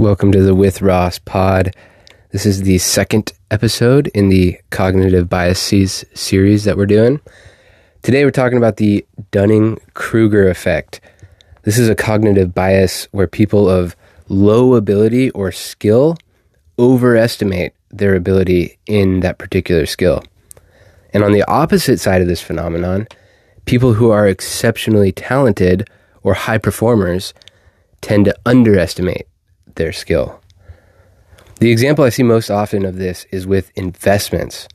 Welcome to the With Ross Pod. This is the second episode in the Cognitive Biases series that we're doing. Today we're talking about the Dunning Kruger effect. This is a cognitive bias where people of low ability or skill overestimate their ability in that particular skill. And on the opposite side of this phenomenon, people who are exceptionally talented or high performers tend to underestimate their skill. The example I see most often of this is with investments.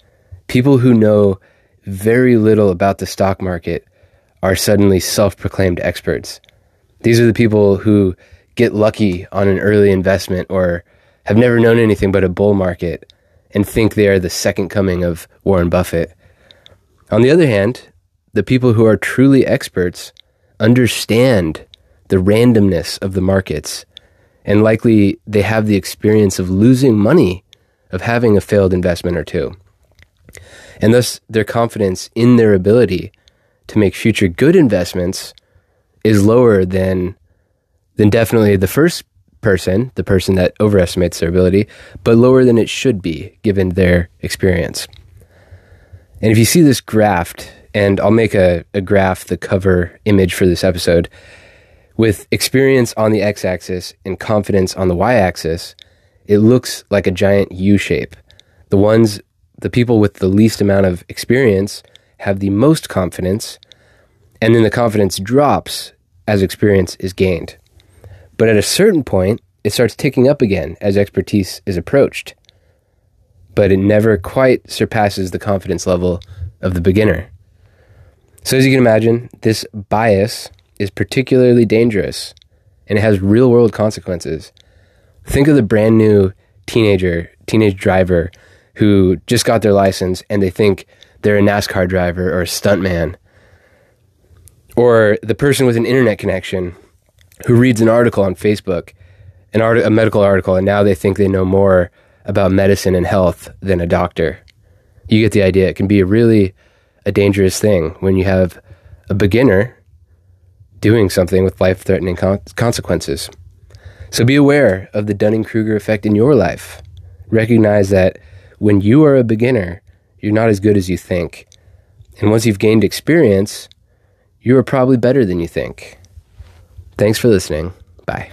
People who know very little about the stock market are suddenly self-proclaimed experts. These are the people who get lucky on an early investment or have never known anything but a bull market and think they are the second coming of Warren Buffett. On the other hand, the people who are truly experts understand the randomness of the markets, and likely they have the experience of losing money, of having a failed investment or two. And thus, their confidence in their ability to make future good investments is lower than definitely the first person, the person that overestimates their ability, but lower than it should be given their experience. And if you see this graphed, and I'll make a graph the cover image for this episode, with experience on the x-axis and confidence on the y-axis, it looks like a giant U shape. The people with the least amount of experience have the most confidence, and then the confidence drops as experience is gained. But at a certain point, it starts ticking up again as expertise is approached. But it never quite surpasses the confidence level of the beginner. So as you can imagine, this bias is particularly dangerous, and it has real-world consequences. Think of the brand new teenage driver who just got their license and they think they're a NASCAR driver or a stuntman. Or the person with an internet connection who reads an article on Facebook, a medical article, and now they think they know more about medicine and health than a doctor. You get the idea. It can be a really dangerous thing when you have a beginner doing something with life-threatening consequences. So be aware of the Dunning-Kruger effect in your life. Recognize that when you are a beginner, you're not as good as you think. And once you've gained experience, you are probably better than you think. Thanks for listening. Bye.